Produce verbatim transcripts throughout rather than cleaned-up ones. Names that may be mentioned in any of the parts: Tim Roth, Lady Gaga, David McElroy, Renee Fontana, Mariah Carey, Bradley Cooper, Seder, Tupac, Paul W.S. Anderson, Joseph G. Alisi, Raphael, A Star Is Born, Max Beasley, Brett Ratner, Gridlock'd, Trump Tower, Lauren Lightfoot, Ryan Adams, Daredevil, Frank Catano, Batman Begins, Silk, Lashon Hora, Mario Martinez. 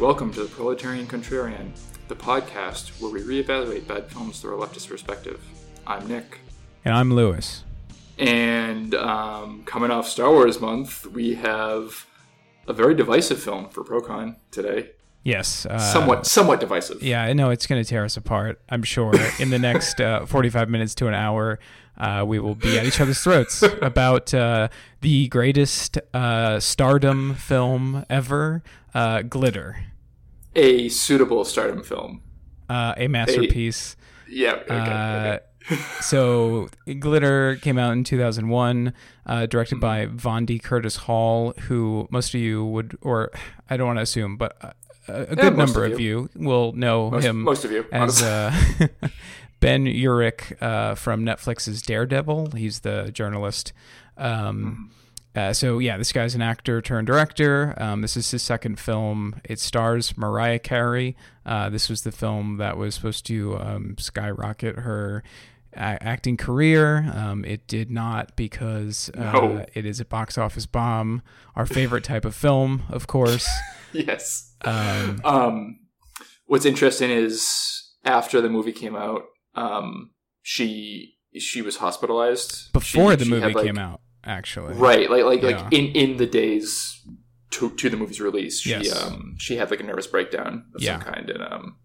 Welcome to the Proletarian Contrarian, the podcast where we reevaluate bad films through a leftist perspective. I'm Nick. And I'm Lewis. And um, coming off Star Wars Month, we have a very divisive film for ProCon today. Yes. Uh, somewhat somewhat divisive. Yeah, I know it's going to tear us apart, I'm sure. In the next uh, forty-five minutes to an hour, uh, we will be at each other's throats about uh, the greatest uh, stardom film ever, uh, Glitter. A suitable stardom film. Uh, a masterpiece. A, yeah. Okay, uh, okay. So Glitter came out in two thousand one, uh, directed mm-hmm. by Vondie Curtis-Hall, who most of you would, or I don't want to assume, but... Uh, A good yeah, number of you. of you will know most, him most of you, as uh, Ben Urich uh, from Netflix's Daredevil. He's the journalist. Um, uh, so, yeah, this guy's an actor turned director. Um, this is his second film. It stars Mariah Carey. Uh, this was the film that was supposed to um, skyrocket her acting career. Um, it did not because uh, no. It is a box office bomb. Our favorite type of film, of course. Yes. Um, um, what's interesting is after the movie came out, um, she she was hospitalized before she, the she movie had, like, came out. Actually, right? Like like yeah. like in, in the days to to the movie's release, she yes. um she had like a nervous breakdown of yeah. some kind, and um.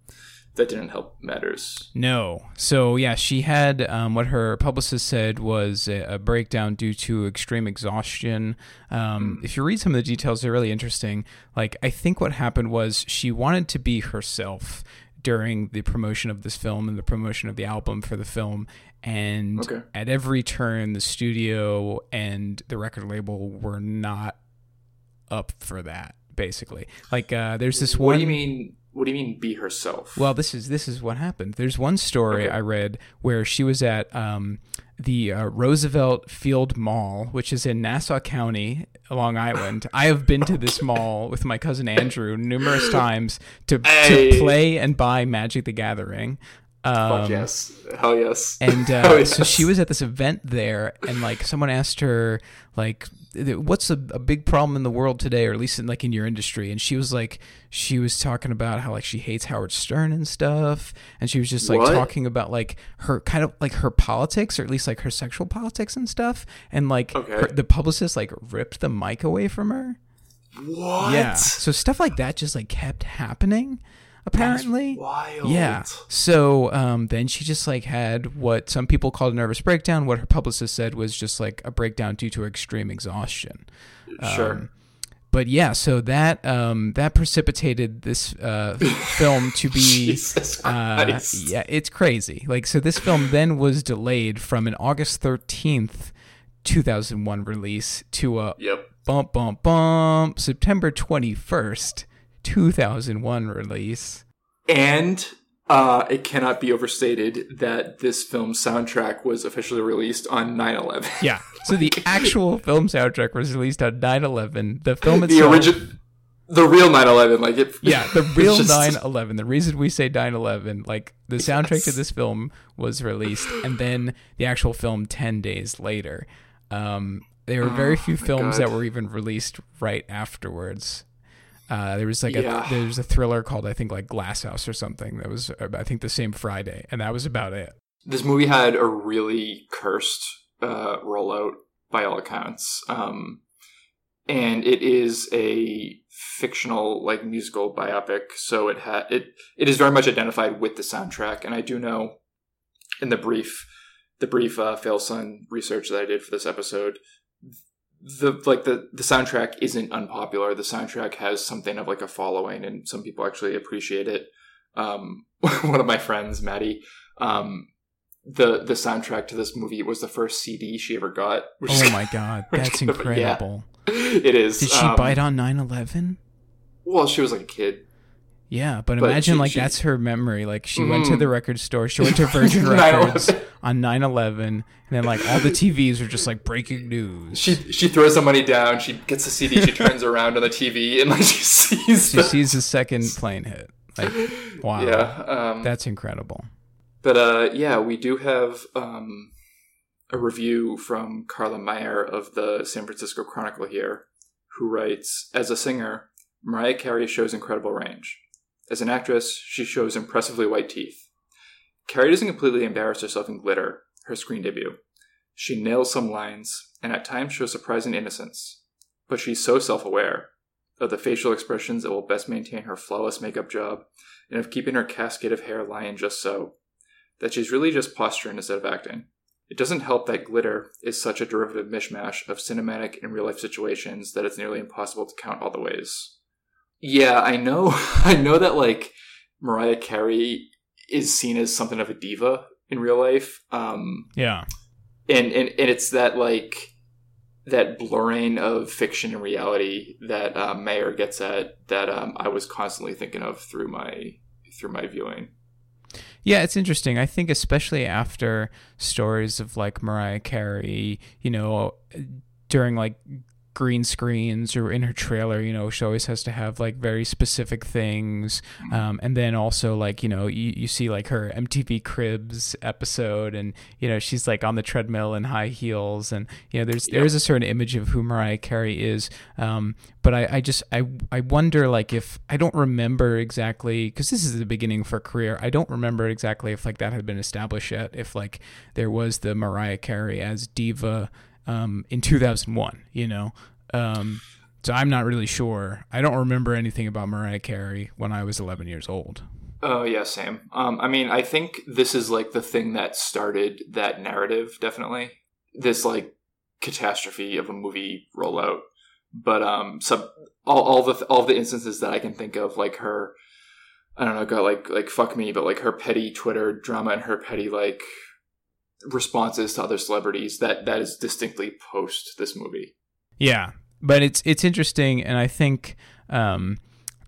that didn't help matters. No. So, yeah, she had um, what her publicist said was a, a breakdown due to extreme exhaustion. Um, mm. If you read some of the details, they're really interesting. Like, I think what happened was she wanted to be herself during the promotion of this film and the promotion of the album for the film. And okay. at every turn, the studio and the record label were not up for that, basically. Like, uh, there's this what one... What do you mean... What do you mean, be herself? Well, this is this is what happened. There's one story okay. I read where she was at um, the uh, Roosevelt Field Mall, which is in Nassau County, Long Island. I have been to this mall with my cousin Andrew numerous times to, hey. to play and buy Magic the Gathering. Um, Fuck yes. Hell yes. And uh, Hell yes. so she was at this event there, and like someone asked her, like, what's a, a big problem in the world today, or at least in, like, in your industry? And she was like, she was talking about how, like, she hates Howard Stern and stuff. And she was just like what? talking about, like, her kind of like her politics, or at least like her sexual politics and stuff. And like okay. her, the publicist like ripped the mic away from her. What? Yeah. So stuff like that just like kept happening. Apparently. That's wild. Yeah. So um, then she just like had what some people called a nervous breakdown. What her publicist said was just like a breakdown due to extreme exhaustion. Sure. Um, but yeah, so that um, that precipitated this uh, film to be. Jesus Christ. Uh, yeah, it's crazy. Like, so this film then was delayed from an August thirteenth, two thousand one release to a yep. bump, bump, bump, September twenty-first, two thousand one release. And uh, it cannot be overstated that this film's soundtrack was officially released on nine eleven. Yeah. So the actual film soundtrack was released on nine eleven. The film itself... The original... The real nine eleven. Like it, yeah, the real just... nine eleven. The reason we say nine eleven, like the soundtrack yes. to this film was released, and then the actual film ten days later. Um, there were very oh, few films God. that were even released right afterwards. Uh, there was like yeah. a there's a thriller called I think like Glass House or something that was I think the same Friday, and that was about it. This movie had a really cursed uh, rollout by all accounts, um, and it is a fictional like musical biopic, so it had it it is very much identified with the soundtrack. And I do know in the brief the brief uh, Fail Son research that I did for this episode. The like the, the soundtrack isn't unpopular. The soundtrack has something of like a following, and some people actually appreciate it. Um, one of my friends, Maddie, um, the the soundtrack to this movie was the first C D she ever got. Which, oh my God, that's incredible! Yeah, it is. Did she um, bite on nine eleven? Well, she was like a kid. Yeah, but, but imagine she, like she, that's her memory. Like she mm, went to the record store, she went to Virgin Records on nine eleven, and then like all the T Vs are just like breaking news. She she throws the money down, she gets the C D, she turns around on the T V, and like she sees She the, sees the second plane hit. Like, wow. Yeah. Um, that's incredible. But uh, yeah, we do have um, a review from Carla Meyer of the San Francisco Chronicle here, who writes, as a singer... Mariah Carey shows incredible range. As an actress, she shows impressively white teeth. Carey doesn't completely embarrass herself in Glitter, her screen debut. She nails some lines, and at times shows surprising innocence. But she's so self-aware of the facial expressions that will best maintain her flawless makeup job, and of keeping her cascade of hair lying just so, that she's really just posturing instead of acting. It doesn't help that Glitter is such a derivative mishmash of cinematic and real-life situations that it's nearly impossible to count all the ways. Yeah, I know. I know that, like, Mariah Carey is seen as something of a diva in real life. Um, yeah. And, and, and it's that, like, that blurring of fiction and reality that uh, Mayer gets at that um, I was constantly thinking of through my through my viewing. Yeah, it's interesting. I think especially after stories of, like, Mariah Carey, you know, during, like, green screens or in her trailer, you know, she always has to have, like, very specific things. Um, and then also, like, you know, you, you see, like, her M T V Cribs episode and, you know, she's, like, on the treadmill in high heels. And, you know, there's, yeah. there's a certain image of who Mariah Carey is. Um, but I, I just, I, I wonder, like, if, I don't remember exactly, because this is the beginning of her career, I don't remember exactly if, like, that had been established yet, if, like, there was the Mariah Carey as diva um, in two thousand one, you know? Um, so I'm not really sure. I don't remember anything about Mariah Carey when I was eleven years old. Oh yeah, same. Um, I mean, I think this is, like, the thing that started that narrative, definitely. This, like, catastrophe of a movie rollout. But um, sub all, all the all the instances that I can think of, like her, I don't know, got like like fuck me, but like her petty Twitter drama and her petty, like, responses to other celebrities, that that is distinctly post this movie. Yeah, but it's it's interesting, and I think um,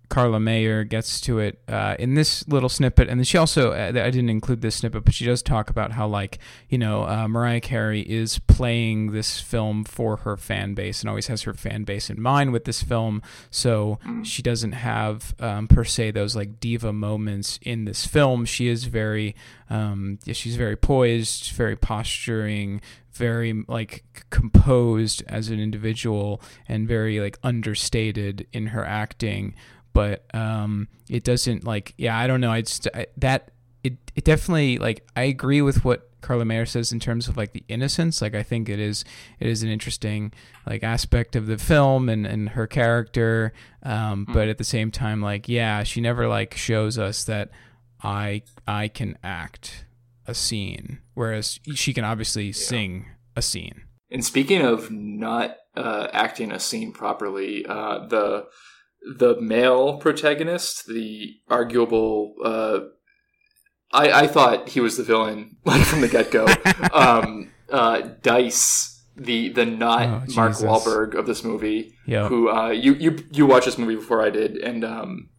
Carla Meyer gets to it uh, in this little snippet, and then she also, I didn't include this snippet, but she does talk about how, like, you know, uh, Mariah Carey is playing this film for her fan base and always has her fan base in mind with this film, so she doesn't have, um, per se, those, like, diva moments in this film. She is very, um, she's very poised, very posturing, very, like, composed as an individual, and very, like, understated in her acting, but um it doesn't, like, yeah I don't know I just I, that it it definitely, like, I agree with what Carla Meyer says in terms of, like, the innocence. Like, I think it is it is an interesting, like, aspect of the film and and her character, um mm. but at the same time, like, yeah she never, like, shows us that I I can act a scene, whereas she can obviously yeah. sing a scene. And speaking of not uh, acting a scene properly, uh, the the male protagonist, the arguable, uh, I, I thought he was the villain, like, from the get go. um, uh, Dice, the the not oh, Mark Wahlberg of this movie, yep. who uh, you you you watched this movie before I did, and um,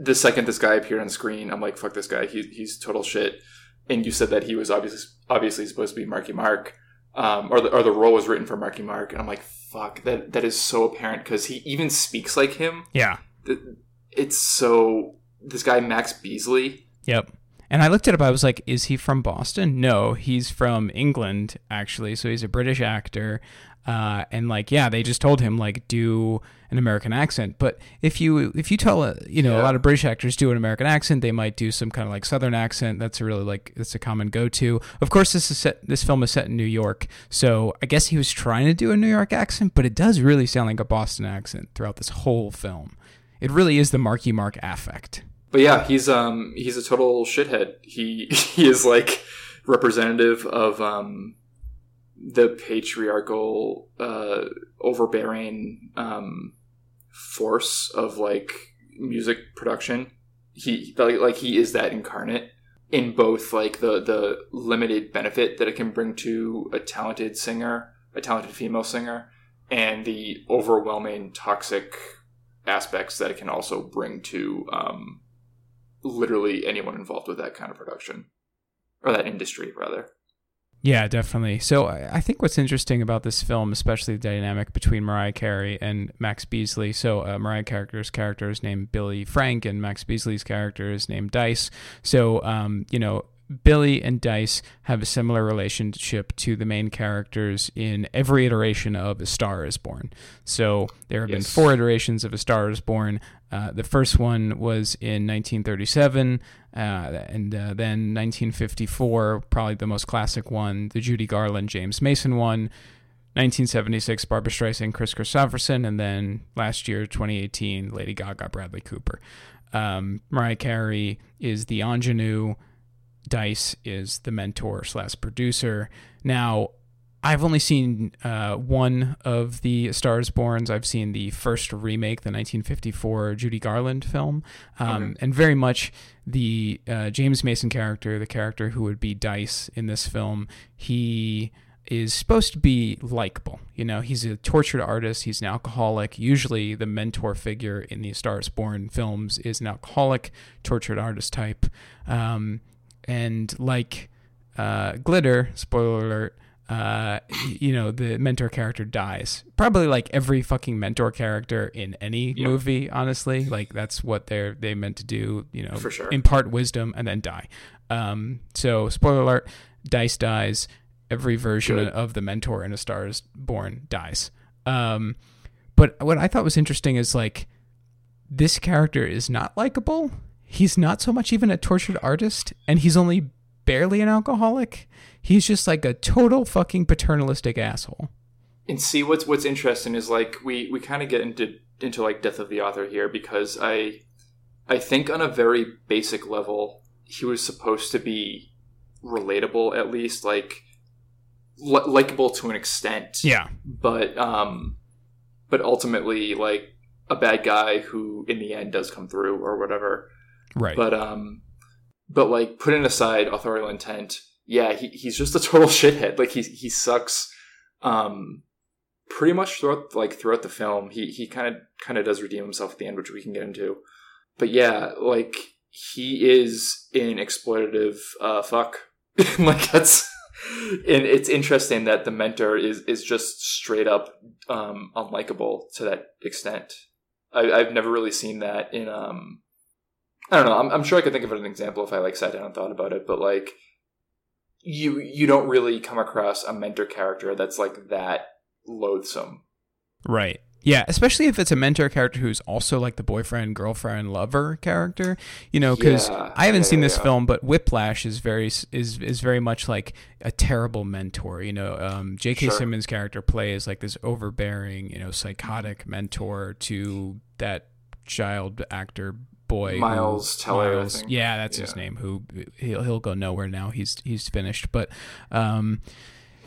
the second this guy appeared on screen, I'm like, fuck this guy, he, he's total shit. And you said that he was obviously obviously supposed to be Marky Mark, um, or the or the role was written for Marky Mark, and I'm like, fuck, that that is so apparent because he even speaks like him. Yeah, it's so this guy Max Beasley. Yep. And I looked at him, I was like, is he from Boston? No, he's from England, actually. So he's a British actor. Uh, and, like, yeah, they just told him, like, do an American accent. But if you if you tell, a, you know, yeah. a lot of British actors do an American accent, they might do some kind of, like, Southern accent. That's a really, like, that's a common go-to. Of course, this is set, this film is set in New York. So I guess he was trying to do a New York accent, but it does really sound like a Boston accent throughout this whole film. It really is the Marky Mark affect. But yeah, he's um he's a total shithead. He he is, like, representative of um the patriarchal, uh, overbearing um force of, like, music production. He like, like he is that incarnate in both, like, the the limited benefit that it can bring to a talented singer, a talented female singer, and the overwhelming toxic aspects that it can also bring to um. literally anyone involved with that kind of production, or that industry, rather. Yeah, definitely. So I think what's interesting about this film, especially the dynamic between Mariah Carey and Max Beasley. So uh, Mariah Carey's character is named Billy Frank, and Max Beasley's character is named Dice. So, um, you know, Billy and Dice have a similar relationship to the main characters in every iteration of A Star Is Born. So there have yes. been four iterations of A Star Is Born. Uh, the first one was in nineteen thirty-seven, uh, and uh, then nineteen fifty-four, probably the most classic one, the Judy Garland, James Mason one, nineteen seventy-six, Barbra Streisand, Chris Christopherson, and then last year, twenty eighteen, Lady Gaga, Bradley Cooper. Um, Mariah Carey is the ingenue. Dice is the mentor slash producer. Now, I've only seen uh, one of the Star Is Borns. I've seen the first remake, the nineteen fifty-four Judy Garland film, um, okay. and very much the uh, James Mason character, the character who would be Dice in this film, he is supposed to be likable. You know, he's a tortured artist. He's an alcoholic. Usually the mentor figure in the Star Is Born films is an alcoholic, tortured artist type. Um, and like uh, Glitter, spoiler alert, uh, you know, the mentor character dies. Probably like every fucking mentor character in any yeah. movie, honestly. Like that's what they're they meant to do, you know, for sure. Impart wisdom and then die. Um, so spoiler alert, Dice dies. Every version Good. of the mentor in A Star Is Born dies. Um, but what I thought was interesting is like, this character is not likable. He's not so much even a tortured artist, and he's only barely an alcoholic. He's just like a total fucking paternalistic asshole. And see, what's what's interesting is like, we, we kind of get into into like death of the author here, because I I think on a very basic level, he was supposed to be relatable, at least like, likable to an extent, yeah but um but ultimately like a bad guy who in the end does come through or whatever, right? But um but like putting aside authorial intent, yeah he, he's just a total shithead. Like he he sucks um pretty much throughout like throughout the film. He he kind of kind of does redeem himself at the end, which we can get into, but yeah like he is an exploitative uh fuck. Like that's and it's interesting that the mentor is, is just straight up um, unlikable to that extent. I, I've never really seen that in. Um, I don't know. I'm, I'm sure I could think of an example if I like sat down and thought about it. But like, you you don't really come across a mentor character that's like that loathsome, right? Yeah, especially if it's a mentor character who's also like the boyfriend, girlfriend, lover character, you know, because yeah, I haven't yeah, seen this yeah. film, but Whiplash is very is is very much like a terrible mentor. You know, um, J K Sure. Simmons' character plays like this overbearing, you know, psychotic mentor to that child actor boy. Miles who, Teller. Miles, I think. Yeah, that's yeah. his name, who he'll, he'll go nowhere now. He's he's finished. But um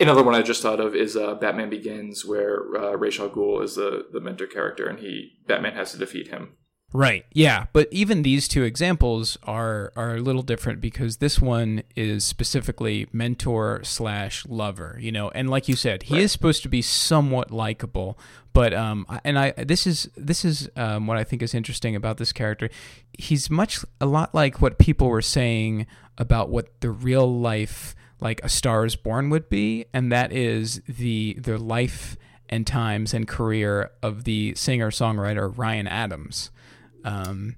another one I just thought of is uh, Batman Begins, where uh, Ra's al Ghul is the, the mentor character, and he Batman has to defeat him. Right, yeah. But even these two examples are, are a little different, because this one is specifically mentor slash lover, you know. And like you said, he right. is supposed to be somewhat likable. But um, and I this is this is um, what I think is interesting about this character. He's much a lot like what people were saying about what the real life like A Star Is Born would be, and that is the the life and times and career of the singer-songwriter Ryan Adams. Um,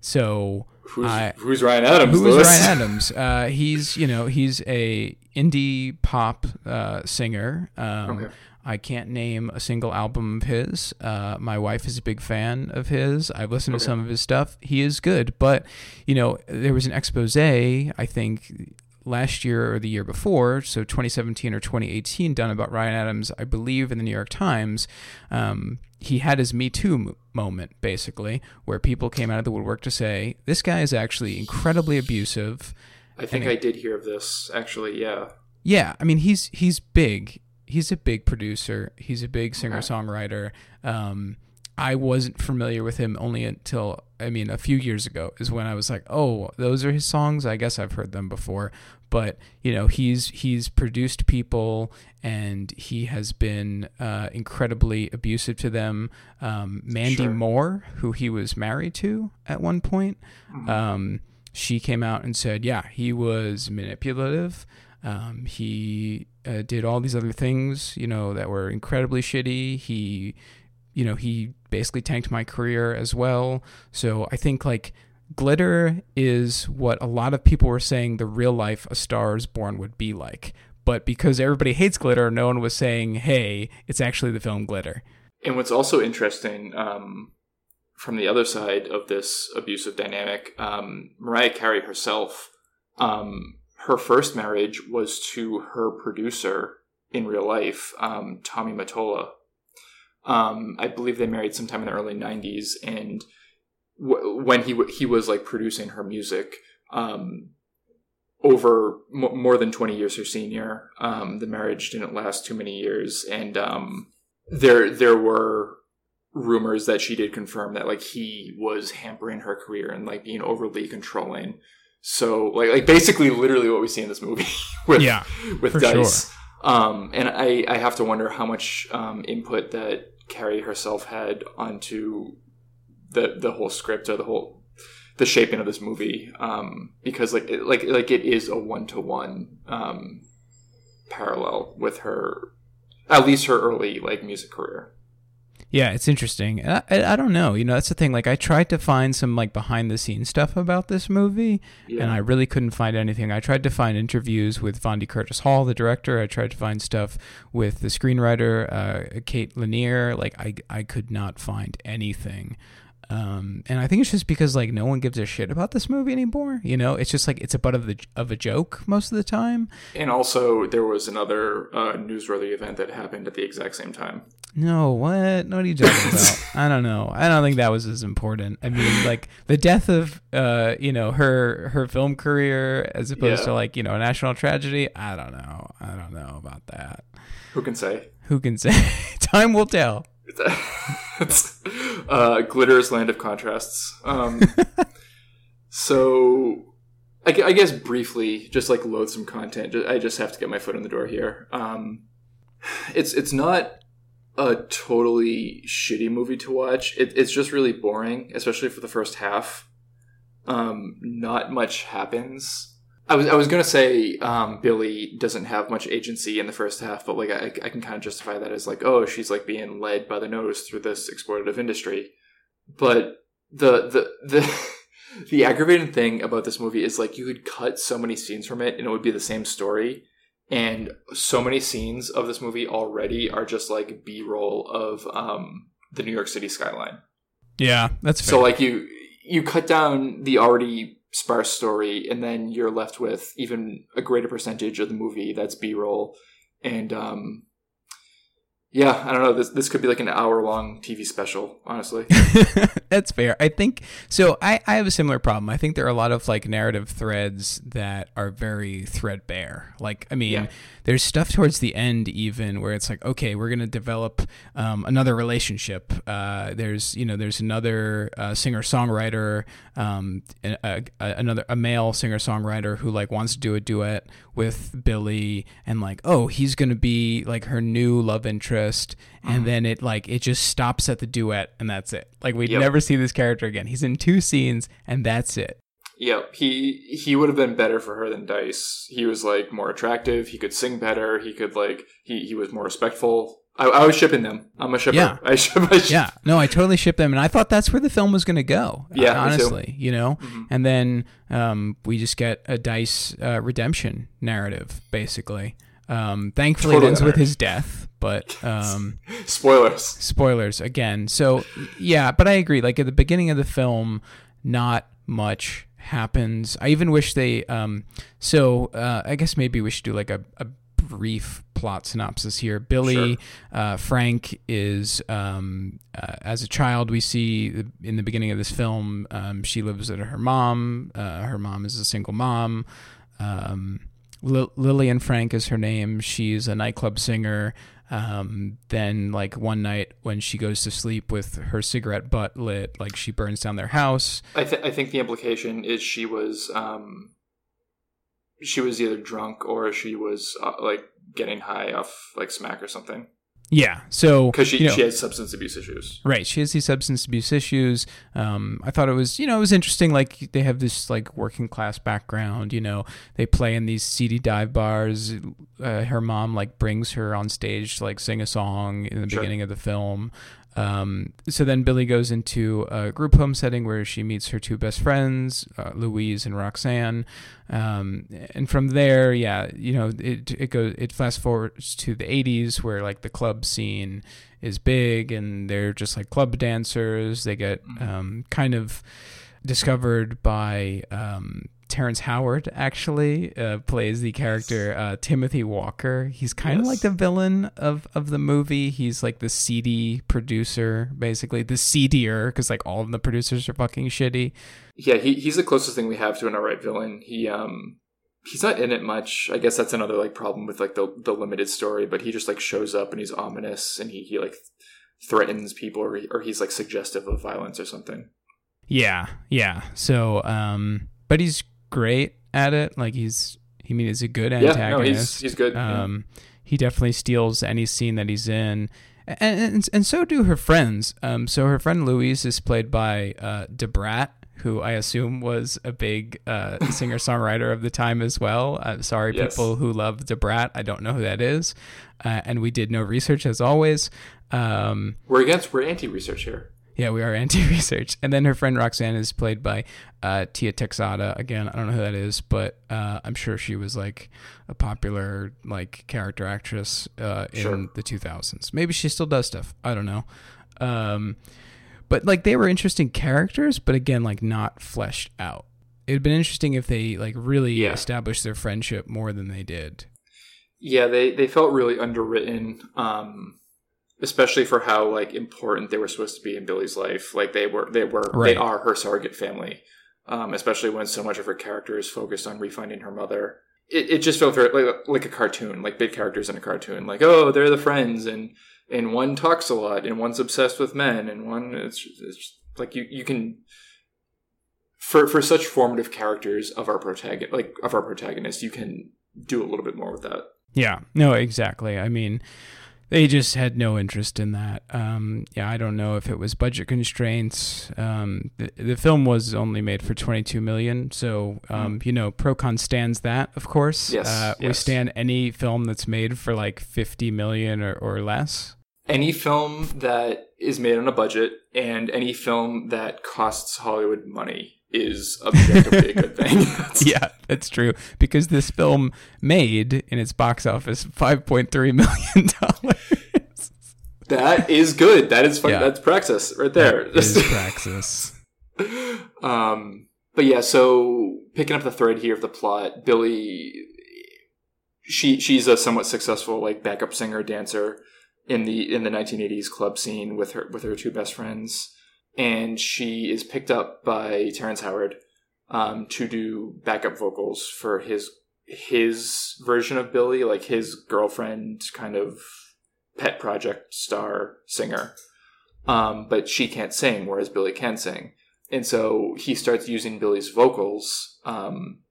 so who's, I, who's Ryan Adams? Who's Ryan Adams? Uh, he's you know he's a indie pop uh, singer. Um, okay. I can't name a single album of his. Uh, my wife is a big fan of his. I've listened okay. to some of his stuff. He is good, but you know there was an expose, I think, last year or the year before, so twenty seventeen or twenty eighteen, done about Ryan Adams, I believe, in the New York Times. Um, he had his Me Too m- moment, basically, where people came out of the woodwork to say, this guy is actually incredibly abusive. I think and, I did hear of this, actually, yeah. Yeah, I mean, he's he's big. He's a big producer. He's a big singer-songwriter. Um, I wasn't familiar with him only until, I mean, a few years ago is when I was like, oh, those are his songs? I guess I've heard them before. But, you know, he's he's produced people, and he has been uh, incredibly abusive to them. Um, Mandy Sure. Moore, who he was married to at one point, mm-hmm. um, she came out and said, yeah, he was manipulative. Um, he uh, did all these other things, you know, that were incredibly shitty. He, you know, he basically tanked my career as well. So I think like Glitter is what a lot of people were saying the real life A Star Is Born would be like. But because everybody hates Glitter, no one was saying, hey, it's actually the film Glitter. And what's also interesting um, from the other side of this abusive dynamic, um, Mariah Carey herself, um, her first marriage was to her producer in real life, um, Tommy Mottola. Um, I believe they married sometime in the early nineties, and w- when he w- he was like producing her music, um, over m- more than twenty years her senior. Um, the marriage didn't last too many years, and um, there there were rumors that she did confirm that like he was hampering her career and like being overly controlling. So like like basically literally what we see in this movie with yeah, with Dice. Sure. Um, and I, I have to wonder how much um, input that Carrie herself had onto the the whole script or the whole the shaping of this movie, um, because like it, like like it is a one to one parallel with her, at least her early like music career. Yeah, it's interesting. I, I don't know. You know, that's the thing. Like, I tried to find some like behind the scenes stuff about this movie, yeah. and I really couldn't find anything. I tried to find interviews with Vondie Curtis-Hall, the director. I tried to find stuff with the screenwriter, uh, Kate Lanier. Like, I I could not find anything. Um, and I think it's just because like no one gives a shit about this movie anymore. You know, it's just like it's a butt of the of a joke most of the time. And also, there was another uh, newsworthy event that happened at the exact same time. No, what? What are you talking about? I don't know. I don't think that was as important. I mean, like the death of uh, you know, her her film career as opposed yeah. to like you know a national tragedy. I don't know. I don't know about that. Who can say? Who can say? Time will tell. uh, Glitter's Land of Contrasts. Um, so, I, I guess briefly, just like loathsome content. I just have to get my foot in the door here. Um, it's it's not a totally shitty movie to watch. It, it's just really boring, especially for the first half. Um, not much happens. I was I was gonna say um, Billy doesn't have much agency in the first half, but like I, I can kind of justify that as like, oh, she's like being led by the nose through this exploitative industry. But the the the the aggravating thing about this movie is like you could cut so many scenes from it and it would be the same story. And so many scenes of this movie already are just like B-roll of um, the New York City skyline. Yeah, that's fair. So like you you cut down the already sparse story, and then you're left with even a greater percentage of the movie that's B-roll, and um yeah I don't know, this this could be like an hour-long T V special, honestly. That's fair. I think so. I I have a similar problem. I think there are a lot of like narrative threads that are very threadbare. Like I mean yeah. there's stuff towards the end even where it's like, okay, we're gonna develop um another relationship, uh there's you know there's another uh, singer-songwriter, um a, a, another a male singer-songwriter who like wants to do a duet with Billy, and like, oh, he's gonna be like her new love interest, and mm. then it like it just stops at the duet and that's it. Like we yep. never see this character again. He's in two scenes and that's it. Yep. He he would have been better for her than Dice. He was like more attractive. He could sing better. He could like he, he was more respectful. I, I was shipping them. I'm a shipper. Yeah. I ship, I ship. Yeah. No, I totally ship them. And I thought that's where the film was going to go. Yeah. Honestly, you know, mm-hmm. and then um, we just get a Dice uh, redemption narrative, basically. Um, thankfully, totally it ends better. With his death. But um, spoilers, spoilers again. So, yeah, but I agree. Like at the beginning of the film, not much happens. I even wish they um, so uh, I guess maybe we should do like a, a brief plot synopsis here. Billy, sure. uh, Frank is um, uh, as a child, we see in the beginning of this film, um, she lives at her mom. Uh, her mom is a single mom. Um, L- Lillian Frank is her name. She's a nightclub singer. Um, then like one night when she goes to sleep with her cigarette butt lit, like she burns down their house. I, th- I think the implication is she was, um, she was either drunk or she was uh, like getting high off like smack or something. Yeah. So, cause she, you know, she has substance abuse issues, right? She has these substance abuse issues. Um, I thought it was, you know, it was interesting. Like they have this like working class background, you know, they play in these seedy dive bars. Uh, her mom like brings her on stage to like sing a song in the sure. beginning of the film. Um, so then Billy goes into a group home setting where she meets her two best friends, uh, Louise and Roxanne. Um, and from there, yeah, you know, it, it goes, it fast forwards to the eighties where like the club scene is big and they're just like club dancers. They get, um, kind of discovered by, um, Terrence Howard actually uh, plays the character uh, Timothy Walker. He's kind of yes. like the villain of, of the movie. He's like the seedy producer, basically. The seedier, because like all of the producers are fucking shitty. Yeah, he he's the closest thing we have to an outright villain. He um he's not in it much. I guess that's another like problem with like the the limited story. But he just like shows up and he's ominous and he he like threatens people or he, or he's like suggestive of violence or something. Yeah, yeah. So um, but he's great at it. Like he's he I mean he's a good antagonist. Yeah, no, he's, he's good. Um yeah. He definitely steals any scene that he's in. And and, and so do her friends. Um so her friend Louise is played by uh Da Brat, who I assume was a big uh singer-songwriter of the time as well. I'm sorry yes. people who love Da Brat. I don't know who that is. Uh, and we did no research as always. Um We're against we're anti-research here. Yeah, we are anti-research. And then her friend Roxanne is played by uh, Tia Texada. Again, I don't know who that is, but uh, I'm sure she was like a popular like character actress uh, in sure. the two thousands. Maybe she still does stuff. I don't know. Um, but like they were interesting characters, but again, like not fleshed out. It would have been interesting if they like really yeah. established their friendship more than they did. Yeah, they, they felt really underwritten. Um Especially for how like important they were supposed to be in Billy's life. Like they were, they were, right. they are her surrogate family. Um, especially when so much of her character is focused on refinding her mother. It it just felt very like, like a cartoon, like big characters in a cartoon. Like, oh, they're the friends, and and one talks a lot, and one's obsessed with men, and one it's, it's like you you can for for such formative characters of our protagonist, like of our protagonist, you can do a little bit more with that. Yeah. No. Exactly. I mean. They just had no interest in that. Um, yeah, I don't know if it was budget constraints. Um, the, the film was only made for twenty-two million dollars, so um, mm. you know, ProCon stands that, of course. Yes, uh, yes. We stand any film that's made for like fifty million dollars or, or less. Any film that is made on a budget and any film that costs Hollywood money is objectively a good thing. Yeah, that's true. Because this film made in its box office five point three million dollars. That is good. That is fun. Yeah. That's praxis right there. That is praxis. um, but yeah, so picking up the thread here of the plot, Billy, she she's a somewhat successful like backup singer dancer in the in the nineteen eighties club scene with her with her two best friends. And she is picked up by Terrence Howard um, to do backup vocals for his his version of Billy, like his girlfriend kind of pet project star singer. Um, but she can't sing, whereas Billy can sing. And so he starts using Billy's vocals um,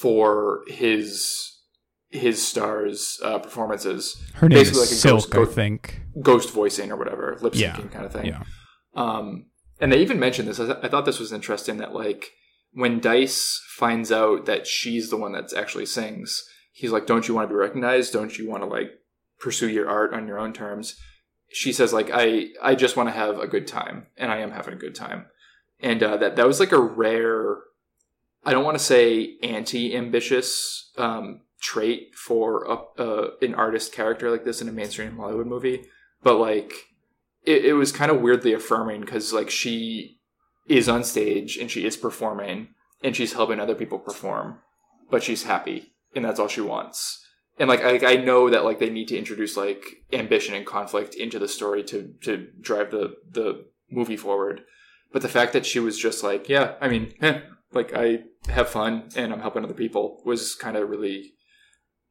for his his star's uh, performances. Her name Basically is like a Silk, ghost, I think. Ghost voicing or whatever, lip syncing yeah, kind of thing. Yeah. Um, and they even mentioned this. I, th- I thought this was interesting that like when Dice finds out that she's the one that actually sings, he's like, don't you want to be recognized? Don't you want to like pursue your art on your own terms? She says like, I, I just want to have a good time, and I am having a good time. And, uh, that, that was like a rare, I don't want to say anti-ambitious, um, trait for, a, uh, an artist character like this in a mainstream Hollywood movie. But like, It, it was kind of weirdly affirming because, like, she is on stage and she is performing and she's helping other people perform, but she's happy and that's all she wants. And, like, I, I know that, like, they need to introduce, like, ambition and conflict into the story to, to drive the, the movie forward. But the fact that she was just like, yeah, I mean, eh, like, I have fun and I'm helping other people was kind of really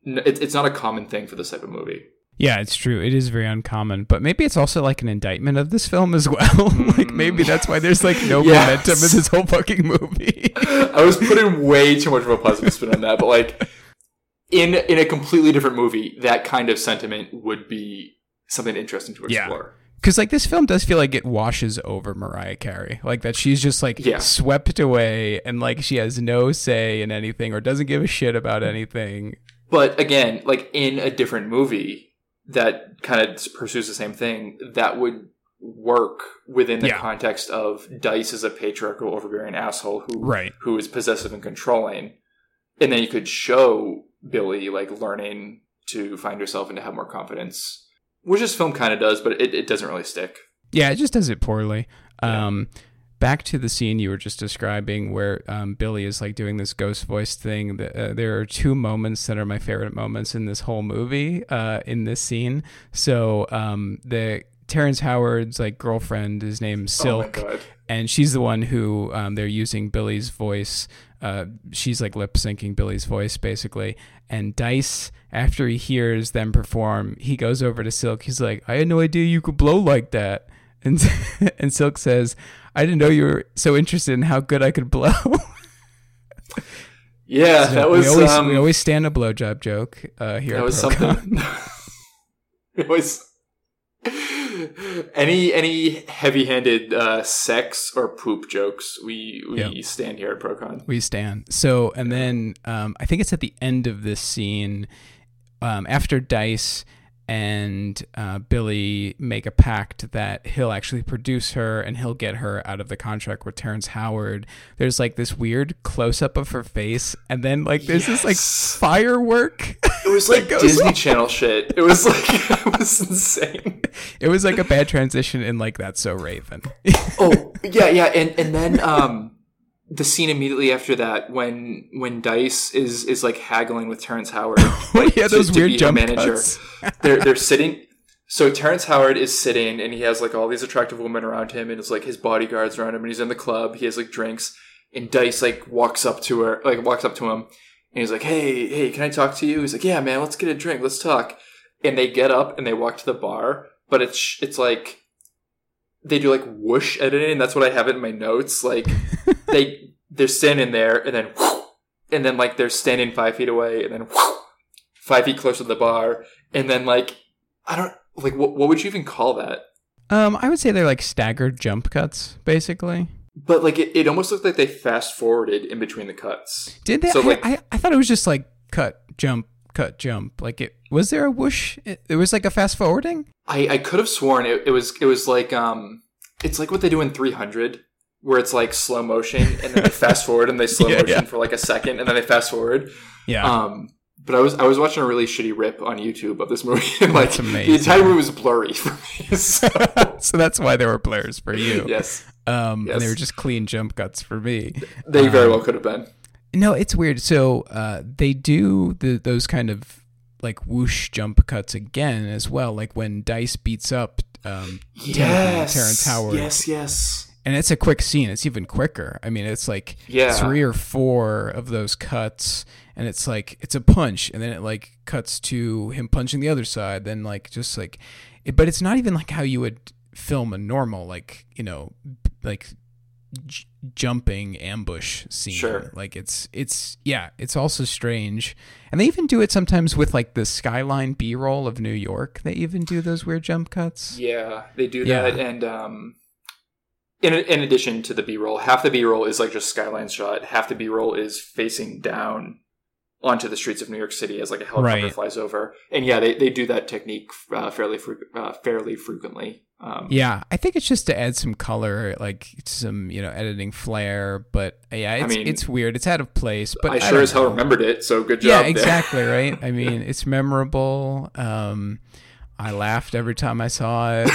it, – it's not a common thing for this type of movie. Yeah, it's true. It is very uncommon, but maybe it's also like an indictment of this film as well. Like maybe that's why there's like no yes. momentum in this whole fucking movie. I was putting way too much of a positive spin on that, but like in in a completely different movie, that kind of sentiment would be something interesting to explore. Yeah. Because, like, this film does feel like it washes over Mariah Carey. Like, that she's just, like, yeah. swept away and, like, she has no say in anything or doesn't give a shit about anything. But, again, like, in a different movie, that kind of pursues the same thing, that would work within the yeah. context of Dice as a patriarchal, overbearing asshole who right. who is possessive and controlling. And then you could show Billy like learning to find herself and to have more confidence, which this film kind of does, but it, it doesn't really stick. Yeah, it just does it poorly. Yeah. Um, back to the scene you were just describing where um, Billy is like doing this ghost voice thing. The, uh, there are two moments that are my favorite moments in this whole movie, uh, in this scene. So um, the Terrence Howard's like girlfriend is named Silk, oh and she's the one who um, they're using Billy's voice. Uh, she's like lip syncing Billy's voice basically. And Dice, after he hears them perform, he goes over to Silk. He's like, I had no idea you could blow like that. And and Silk says, I didn't know you were so interested in how good I could blow. yeah, so that was... We always, um, we always stand a blowjob joke uh, here that at was ProCon. Something. It was... Any any heavy-handed uh, sex or poop jokes, we, we yep. stand here at ProCon. We stand. So, and then um, I think it's at the end of this scene, um, after Dice... and uh, Billy make a pact that he'll actually produce her and he'll get her out of the contract with Terrence Howard. There's like this weird close-up of her face, and then like there's yes. this like firework. It was like Disney off. Channel shit. It was like it was insane. It was like a bad transition in like That's So Raven. oh yeah, yeah, and and then um, the scene immediately after that when when Dice is is like haggling with Terrence Howard. Like, yeah, those to, weird to be jump her manager. Cuts. They're they're sitting. So Terrence Howard is sitting, and he has like all these attractive women around him, and it's like his bodyguards around him, and he's in the club. He has like drinks, and Dice like walks up to her, like walks up to him, and he's like, "Hey, hey, can I talk to you?" He's like, "Yeah, man, let's get a drink, let's talk." And they get up and they walk to the bar, but it's it's like they do like whoosh editing, and that's what I have in my notes. Like they they're standing there, and then whoosh, and then like they're standing five feet away, and then whoosh, five feet closer to the bar. And then, like, I don't, like, what, what would you even call that? Um, I would say they're, like, staggered jump cuts, basically. But, like, it, it almost looked like they fast-forwarded in between the cuts. Did they? So, I, like, I, I thought it was just, like, cut, jump, cut, jump. Like, it was there a whoosh? It, it was, like, a fast-forwarding? I, I could have sworn it, it was, it was like, um, it's like what they do in three hundred, where it's, like, slow motion, and then they fast-forward, and they slow yeah, motion yeah. for, like, a second, and then they fast-forward. Yeah. Um. But I was I was watching a really shitty rip on YouTube of this movie, and like the entire movie was blurry for me. So, so that's why there were blurs for you. Yes. Um, yes. And they were just clean jump cuts for me. They um, very well could have been. No, it's weird. So uh, they do the, those kind of like whoosh jump cuts again as well, like when Dice beats up um, yes. Terrence Howard. Yes, yes. And it's a quick scene. It's even quicker. I mean, it's like yeah. three or four of those cuts, and it's like it's a punch, and then it like cuts to him punching the other side. Then like just like, it, but it's not even like how you would film a normal like you know like j- jumping ambush scene. Sure. Like it's it's yeah. It's also strange, and they even do it sometimes with like the skyline B-roll of New York. They even do those weird jump cuts. Yeah, they do yeah. that, and um. In, in addition to the B-roll, half the B-roll is like just skyline shot. Half the B-roll is facing down onto the streets of New York City as like a helicopter right. flies over. And yeah, they, they do that technique uh, fairly fru- uh, fairly frequently. Um, yeah, I think it's just to add some color, like some you know editing flair. But yeah, it's I mean, it's weird. It's out of place. But I sure I as hell know. remembered it. So good job. Yeah, exactly. There. Right. I mean, it's memorable. Um, I laughed every time I saw it.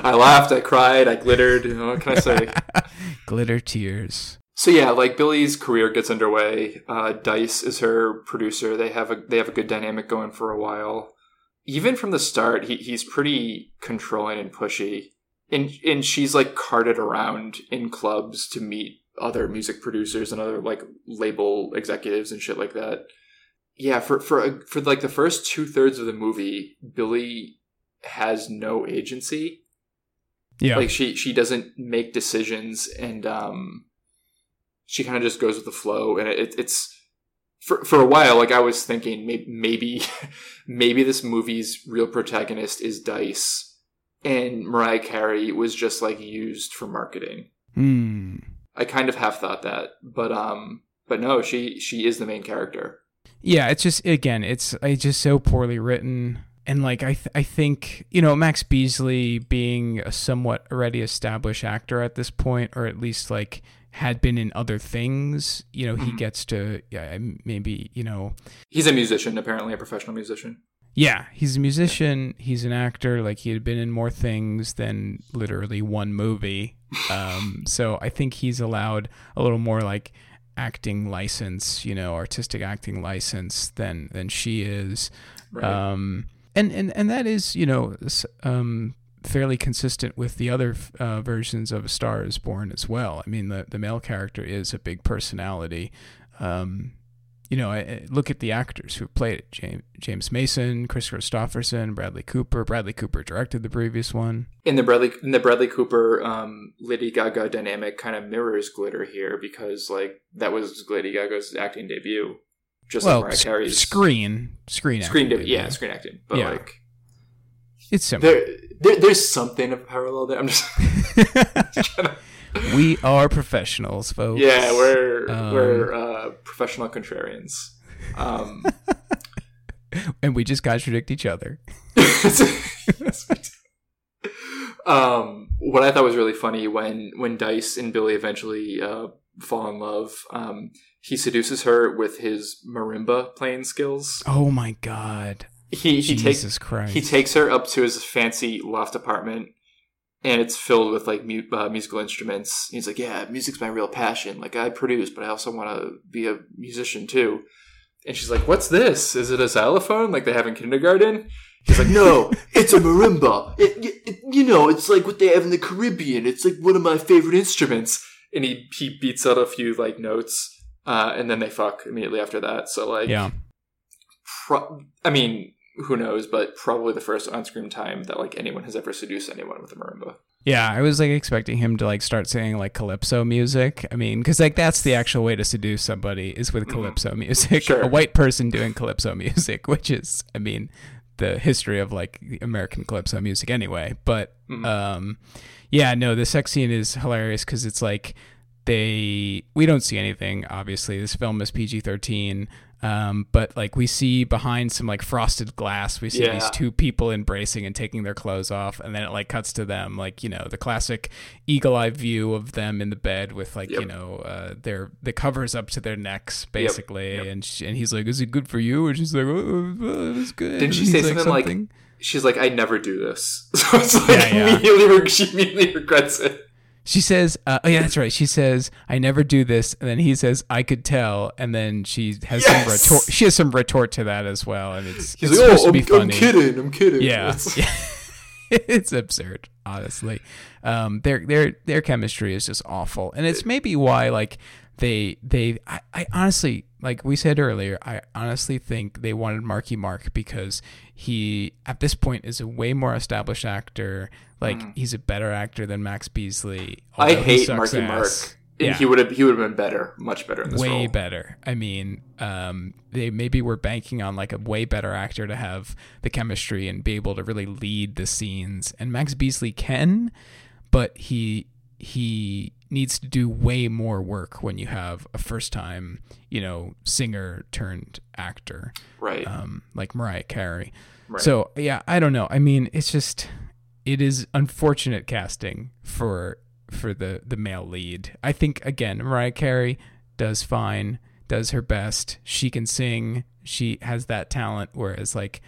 I laughed, I cried, I glittered, you know, what can I say? Glitter tears. So yeah, like Billy's career gets underway. Uh, Dice is her producer. They have a they have a good dynamic going for a while. Even from the start, he he's pretty controlling and pushy. And and she's like carted around in clubs to meet other music producers and other like label executives and shit like that. Yeah, for for a, for like the first two thirds of the movie, Billy has no agency. Yeah, like she, she doesn't make decisions, and um, she kind of just goes with the flow. And it, it's for for a while. Like I was thinking, maybe maybe, maybe this movie's real protagonist is Dice, and Mariah Carey was just like used for marketing. Mm. I kind of half thought that, but um, but no, she she is the main character. Yeah, it's just, again, it's, it's just so poorly written. And, like, I th- I think, you know, Max Beasley being a somewhat already established actor at this point, or at least, like, had been in other things, you know, he gets to yeah, maybe, you know. He's a musician, apparently, a professional musician. Yeah, he's a musician. He's an actor. Like, he had been in more things than literally one movie. Um, so I think he's allowed a little more, like, acting license, you know, artistic acting license than than she is. Right. Um And, and and that is, you know, um, fairly consistent with the other uh, versions of A Star Is Born as well. I mean, the, the male character is a big personality. Um, you know, I, I look at the actors who played it. James, James Mason, Chris Christopherson, Bradley Cooper. Bradley Cooper directed the previous one. In the Bradley, in the Bradley Cooper, um, Lady Gaga dynamic kind of mirrors Glitter here, because, like, that was Lady Gaga's acting debut. Just well, like Mariah Carey's screen, screen, screen, acting, dip, yeah, yeah, screen acting. But yeah. like, it's similar. There, there, there's something of parallel there. I'm just. to... We are professionals, folks. Yeah, we're um, we're uh, professional contrarians, um, and we just contradict each other. Yes, we do. Um, what I thought was really funny when when Dice and Billy eventually uh, fall in love. Um, He seduces her with his marimba playing skills. Oh my god! He, he Jesus take, Christ! He takes her up to his fancy loft apartment, and it's filled with like mu- uh, musical instruments. He's like, "Yeah, music's my real passion. Like, I produce, but I also want to be a musician too." And she's like, "What's this? Is it a xylophone like they have in kindergarten?" He's like, "No, it's a marimba. It, it, it, you know, it's like what they have in the Caribbean. It's like one of my favorite instruments." And he he beats out a few like notes. Uh, and then they fuck immediately after that. So, like, yeah. pro- I mean, who knows, but probably the first on-screen time that, like, anyone has ever seduced anyone with a marimba. Yeah, I was, like, expecting him to, like, start singing, like, calypso music. I mean, because, like, that's the actual way to seduce somebody is with calypso mm-hmm. music. Sure. A white person doing calypso music, which is, I mean, the history of, like, American calypso music anyway. But, mm-hmm. um, yeah, no, the sex scene is hilarious because it's, like... They, we don't see anything, obviously. This film is P G thirteen, um, but, like, we see behind some, like, frosted glass, we see yeah. these two people embracing and taking their clothes off, and then it, like, cuts to them, like, you know, the classic eagle-eye view of them in the bed with, like, yep. you know, uh, their the covers up to their necks, basically, yep. Yep. and she, and he's like, is it good for you? And she's like, oh, oh, it was good. Didn't she say something, like, something like, she's like, I never do this. So it's like, yeah, yeah. Immediately, she immediately regrets it. She says, uh, oh yeah, that's right. She says, I never do this. And then he says, I could tell. And then she has yes! some retort. She has some retort to that as well. And it's, it's like, supposed oh, to be I'm, funny. I'm kidding. I'm kidding. Yeah. yeah. It's absurd, honestly. Um, their, their, their chemistry is just awful. And it's maybe why, like, they, they, I, I honestly, like we said earlier, I honestly think they wanted Marky Mark because he, at this point, is a way more established actor. Like, mm. he's a better actor than Max Beasley. I hate Marky ass. Mark. Yeah. He would have he would have been better, much better in this way role. Way better. I mean, um, they maybe were banking on, like, a way better actor to have the chemistry and be able to really lead the scenes. And Max Beasley can, but he he needs to do way more work when you have a first-time, you know, singer-turned-actor. Right. Um, like Mariah Carey. Right. So, yeah, I don't know. I mean, it's just... It is unfortunate casting for for the, the male lead. I think, again, Mariah Carey does fine, does her best. She can sing. She has that talent, whereas, like,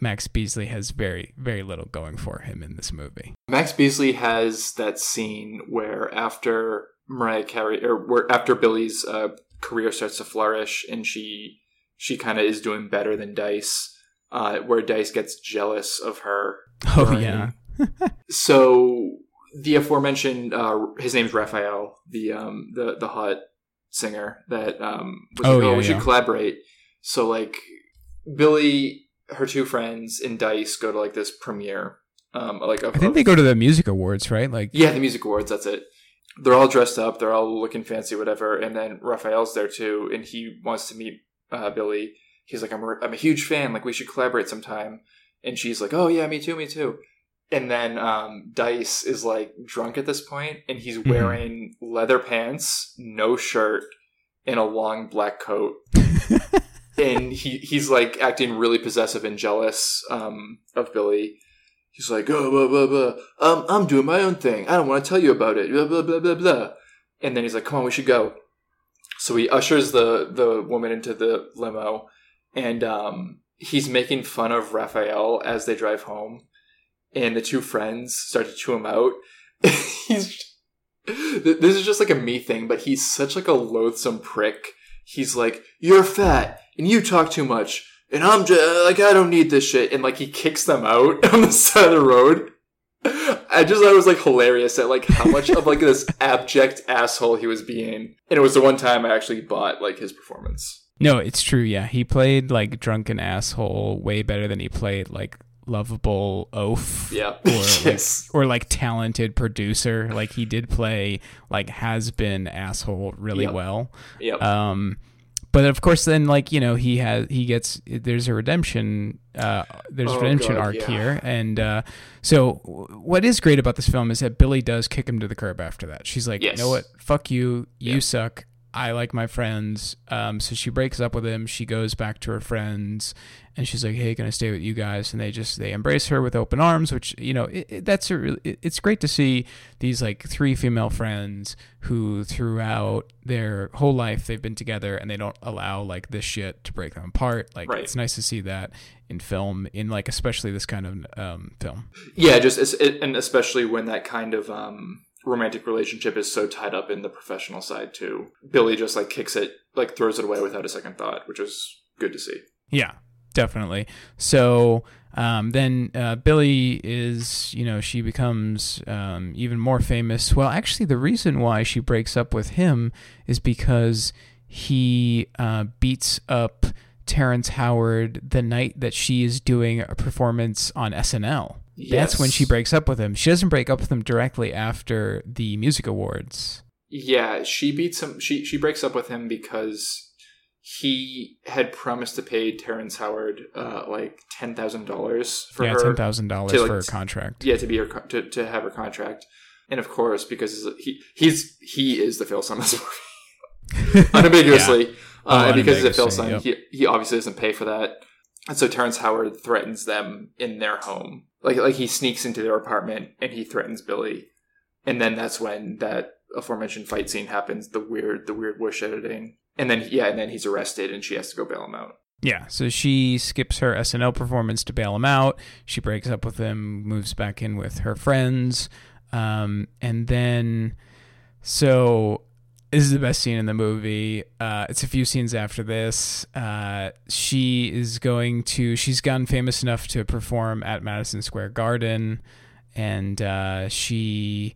Max Beasley has very, very little going for him in this movie. Max Beasley has that scene where after Mariah Carey, or where after Billy's uh, career starts to flourish and she she kind of is doing better than Dice, uh, where Dice gets jealous of her. Oh, Ryan. Yeah. So the aforementioned, uh, his name's Raphael, the um, the the hot singer that um, was oh, like, oh yeah, we yeah. should collaborate. So, like, Billy, her two friends, and Dice go to, like, this premiere. Um, like of, I think of, they go to the music awards, right? Like, yeah, the music awards. That's it. They're all dressed up. They're all looking fancy, whatever. And then Raphael's there too, and he wants to meet uh, Billy. He's like, I'm a, I'm a huge fan. Like, we should collaborate sometime. And she's like, oh, yeah, me too, me too. And then um, Dice is, like, drunk at this point, and he's wearing mm-hmm. leather pants, no shirt, and a long black coat. and he, he's like acting really possessive and jealous um, of Billy. He's like, oh, blah, blah, blah. Um, I'm doing my own thing. I don't want to tell you about it. Blah, blah, blah, blah, blah. And then he's like, come on, we should go. So he ushers the, the woman into the limo, and um, he's making fun of Raphael as they drive home. And the two friends start to chew him out. He's, this is just like a me thing, but he's such like a loathsome prick. He's like, you're fat, and you talk too much. And I'm just, like, I don't need this shit. And, like, he kicks them out on the side of the road. I just thought it was, like, hilarious at, like, how much of, like, this abject asshole he was being. And it was the one time I actually bought, like, his performance. No, it's true, yeah. He played, like, drunken asshole way better than he played, like, lovable oaf. Yeah. Or, yes. Like, or, like, talented producer. Like, he did play, like, has-been asshole really yep. well. Yep. Um... But of course, then, like, you know, he has, he gets, there's a redemption, uh, there's oh, redemption God, arc yeah. here. And uh, so what is great about this film is that Billy does kick him to the curb after that. She's like, yes. you know what? Fuck you. You yeah. suck. I like my friends. Um, so she breaks up with him. She goes back to her friends and she's like, hey, can I stay with you guys? And they just, they embrace her with open arms, which, you know, it, it, that's, a, it, it's great to see these like three female friends who throughout their whole life, they've been together and they don't allow like this shit to break them apart. Like right. It's nice to see that in film, in like, especially this kind of um, film. Yeah. Just, and especially when that kind of, um, romantic relationship is so tied up in the professional side too. Billy just like kicks it, like throws it away without a second thought, which is good to see. Yeah, definitely. So um, then uh, Billy is, you know, she becomes um, even more famous. Well, actually the reason why she breaks up with him is because he uh, beats up Terrence Howard the night that she is doing a performance on S N L. That's yes. when she breaks up with him. She doesn't break up with him directly after the music awards. Yeah, she beats him. She she breaks up with him because he had promised to pay Terrence Howard uh, like ten thousand dollars for yeah, her. ten thousand dollars like, for her contract. Yeah, to be her to, to have her contract, and of course because he he's he is the Philson of this movie unambiguously, yeah. uh, and because he's a Philson, yep. he he obviously doesn't pay for that, and so Terrence Howard threatens them in their home. Like, like he sneaks into their apartment and he threatens Billy. And then that's when that aforementioned fight scene happens, the weird, the weird wish editing. And then, yeah, and then he's arrested and she has to go bail him out. Yeah, so she skips her S N L performance to bail him out. She breaks up with him, moves back in with her friends. Um, and then, so this is the best scene in the movie. Uh, it's a few scenes after this. Uh, she is going to, she's gotten famous enough to perform at Madison Square Garden. And uh, she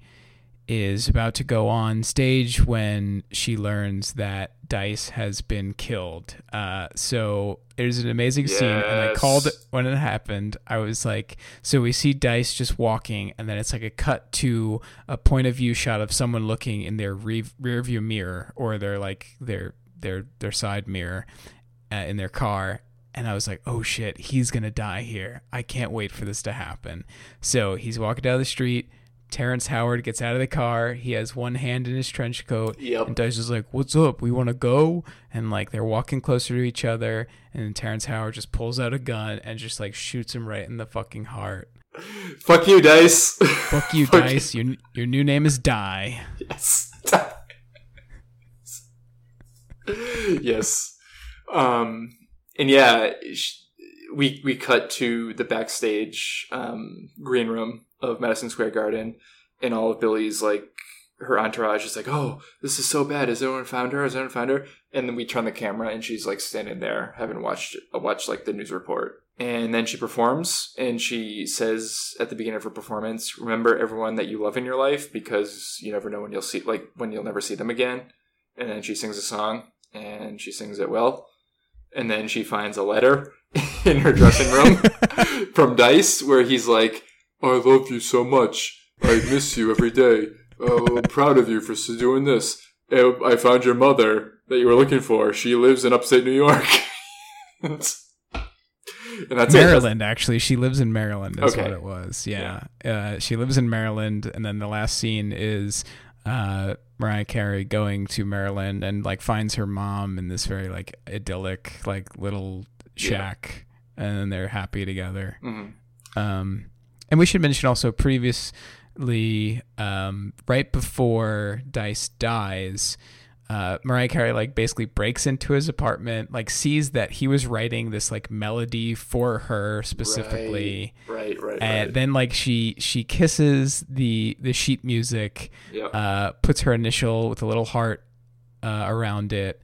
is about to go on stage when she learns that Dice has been killed. Uh, so there's an amazing yes. scene. And I called it when it happened. I was like, so we see Dice just walking, and then it's like a cut to a point of view shot of someone looking in their re- rear view mirror or their like their their their side mirror uh, in their car. And I was like, oh shit, he's gonna die here. I can't wait for this to happen. So he's walking down the street. Terrence Howard gets out of the car. He has one hand in his trench coat. Yep. And Dice is like, what's up? We want to go? And like they're walking closer to each other. And Terrence Howard just pulls out a gun and just like shoots him right in the fucking heart. Fuck you, Dice. Fuck you, Fuck Dice. You. Your, your new name is Die. Yes. Yes. Um, and yeah, we, we cut to the backstage um, green room of Madison Square Garden, and all of Billy's like her entourage is like, oh, this is so bad, has anyone found her has anyone found her and then we turn the camera and she's like standing there having watched watched like the news report. And then she performs, and she says at the beginning of her performance, remember everyone that you love in your life, because you never know when you'll see like when you'll never see them again. And then she sings a song, and she sings it well, and then she finds a letter in her dressing room from Dice where he's like, I love you so much. I miss you every day. Oh, I'm proud of you for doing this. I found your mother that you were looking for. She lives in upstate New York. And that's Maryland, it. actually. She lives in Maryland is okay. what it was. Yeah. yeah. Uh, she lives in Maryland. And then the last scene is uh, Mariah Carey going to Maryland and like finds her mom in this very like idyllic like little shack, yeah. and they're happy together. Mm-hmm. Um, and we should mention also previously, um, right before Dice dies, uh, Mariah Carey like basically breaks into his apartment, like sees that he was writing this like melody for her specifically, right, right, right. And right. then like she she kisses the the sheet music, yep. uh, puts her initial with a little heart uh, around it,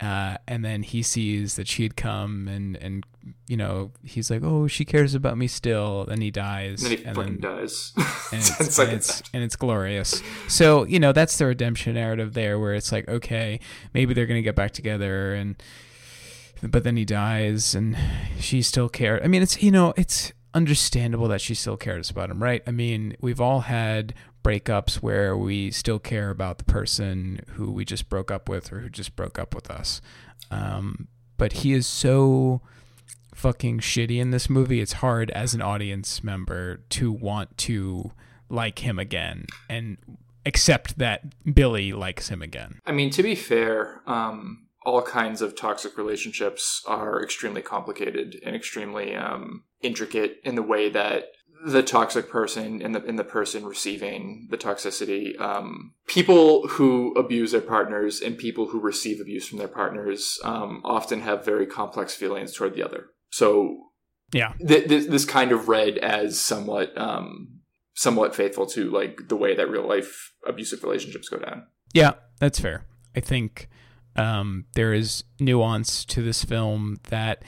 uh, and then he sees that she had come, and and you know he's like, oh, she cares about me still. Then he dies, and then he and fucking then, dies, and it's, it's, like and, it's and it's glorious. So you know that's the redemption narrative there, where it's like, okay, maybe they're gonna get back together, and but then he dies, and she still cared. I mean, it's you know it's understandable that she still cares about him, right? I mean, we've all had breakups where we still care about the person who we just broke up with or who just broke up with us. Um, but he is so fucking shitty in this movie, it's hard as an audience member to want to like him again and accept that Billy likes him again. I mean, to be fair, um, all kinds of toxic relationships are extremely complicated and extremely um, intricate in the way that the toxic person and the in the person receiving the toxicity, um, people who abuse their partners and people who receive abuse from their partners um, often have very complex feelings toward the other. So, yeah, th- th- this kind of read as somewhat, um, somewhat faithful to like the way that real life abusive relationships go down. Yeah, that's fair. I think um, there is nuance to this film that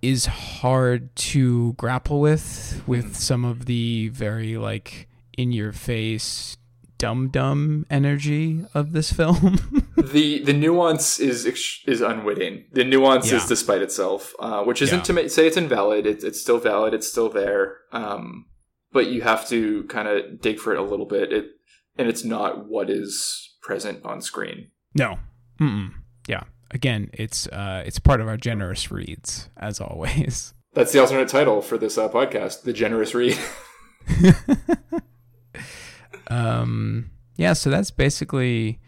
is hard to grapple with, with some of the very like in your face dumb dumb energy of this film. the the nuance is is unwitting. The nuance yeah. is despite itself, uh, which isn't yeah. to say it's invalid. It, it's still valid. It's still there. Um, but you have to kind of dig for it a little bit. It and it's not what is present on screen. No. Mm-mm. Yeah. Again, it's uh, it's part of our generous reads, as always. That's the alternate title for this uh, podcast, The Generous Read. um, yeah, so that's basically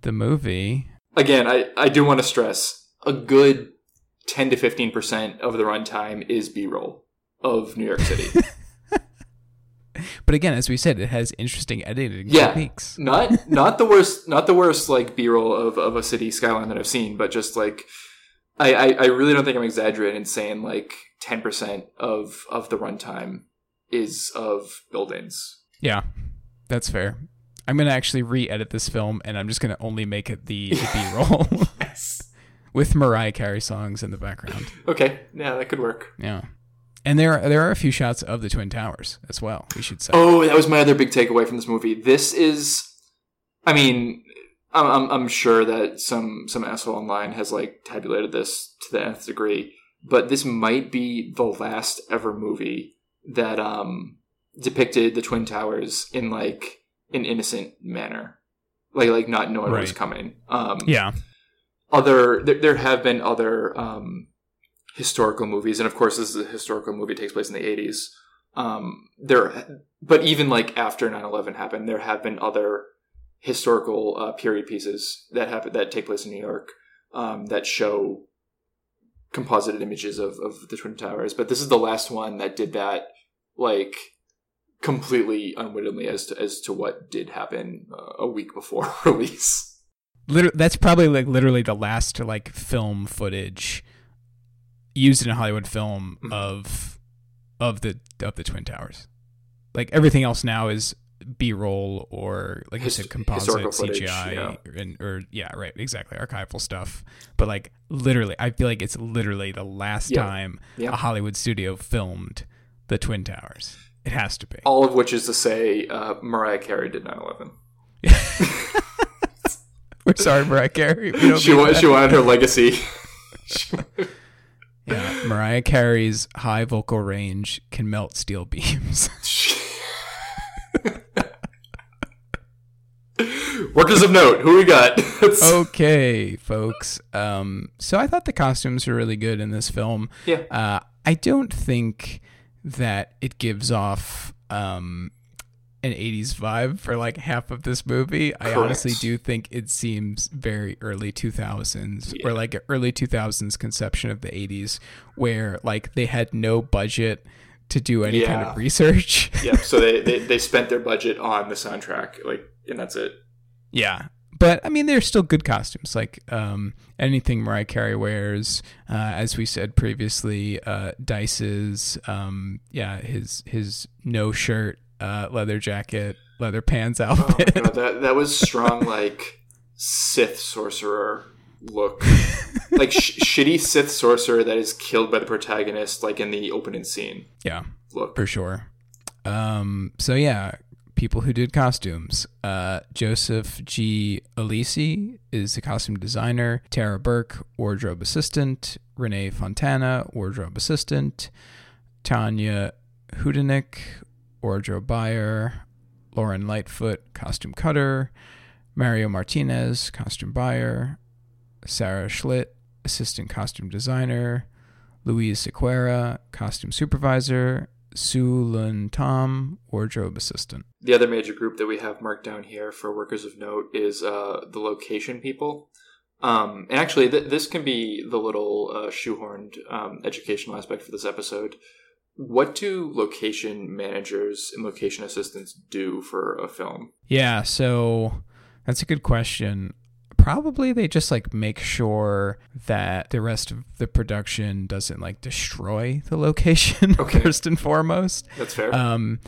the movie. Again, I, I do want to stress, a good ten to fifteen percent of the runtime is B-roll of New York City. But again, as we said, it has interesting editing yeah, techniques. not not the worst, not the worst like B-roll of, of a city skyline that I've seen, but just like I, I, I really don't think I'm exaggerating in saying like ten percent of of the runtime is of buildings. Yeah, that's fair. I'm gonna actually re-edit this film, and I'm just gonna only make it the, the B-roll yes. with Mariah Carey songs in the background. Okay, yeah, that could work. Yeah. And there are, there are a few shots of the Twin Towers as well, we should say. Oh, that was my other big takeaway from this movie. This is, I mean, I'm, I'm, I'm sure that some, some asshole online has, like, tabulated this to the nth degree, but this might be the last ever movie that um, depicted the Twin Towers in, like, an innocent manner. Like, like not knowing right. what was coming. Um, yeah. Other, there, there have been other... Um, historical movies, and of course this is a historical movie, it takes place in the eighties, um there but even like after nine eleven happened, there have been other historical uh, period pieces that happen that take place in New York um that show composited images of, of the Twin Towers, but this is the last one that did that like completely unwittingly as to as to what did happen uh, a week before release. Literally, that's probably like literally the last like film footage used in a Hollywood film of of the of the Twin Towers. Like everything else now is B-roll or like His, you said composite C G I footage, yeah. Or, and, or yeah right exactly archival stuff, but like literally I feel like it's literally the last yeah. time yeah. a Hollywood studio filmed the Twin Towers. It has to be. All of which is to say uh, Mariah Carey did nine eleven. We're sorry, Mariah Carey. We don't she, want, she wanted her legacy. she, Yeah, Mariah Carey's high vocal range can melt steel beams. Workers of note, who we got? Okay, folks. Um, so I thought the costumes were really good in this film. Yeah. Uh, I don't think that it gives off um, an eighties vibe for like half of this movie. Correct. I honestly do think it seems very early two thousands, yeah, or like an early two thousands conception of the eighties, where like they had no budget to do any, yeah, kind of research. Yeah, so they, they they spent their budget on the soundtrack, like, and that's it. Yeah. But I mean, they're still good costumes. Like um, anything Mariah Carey wears, uh, as we said previously, uh, Dice's, um, yeah, his his no shirt, uh, leather jacket, leather pants outfit. Oh my God, that that was strong, like Sith sorcerer look, like sh- shitty Sith sorcerer that is killed by the protagonist, like in the opening scene. Yeah, look for sure. Um, so yeah. People who did costumes. Uh, Joseph G. Alisi is the costume designer. Tara Burke, wardrobe assistant. Renee Fontana, wardrobe assistant. Tanya Hudenick, wardrobe buyer. Lauren Lightfoot, costume cutter. Mario Martinez, costume buyer. Sarah Schlitt, assistant costume designer. Louise Sequeira, costume supervisor. Sue Lun Tom, wardrobe assistant. The other major group that we have marked down here for workers of note is uh, the location people. Um, and actually, th- this can be the little uh, shoehorned um, educational aspect for this episode. What do location managers and location assistants do for a film? Yeah, so that's a good question. Probably they just like make sure that the rest of the production doesn't like destroy the location, okay, first and foremost. That's fair. Um,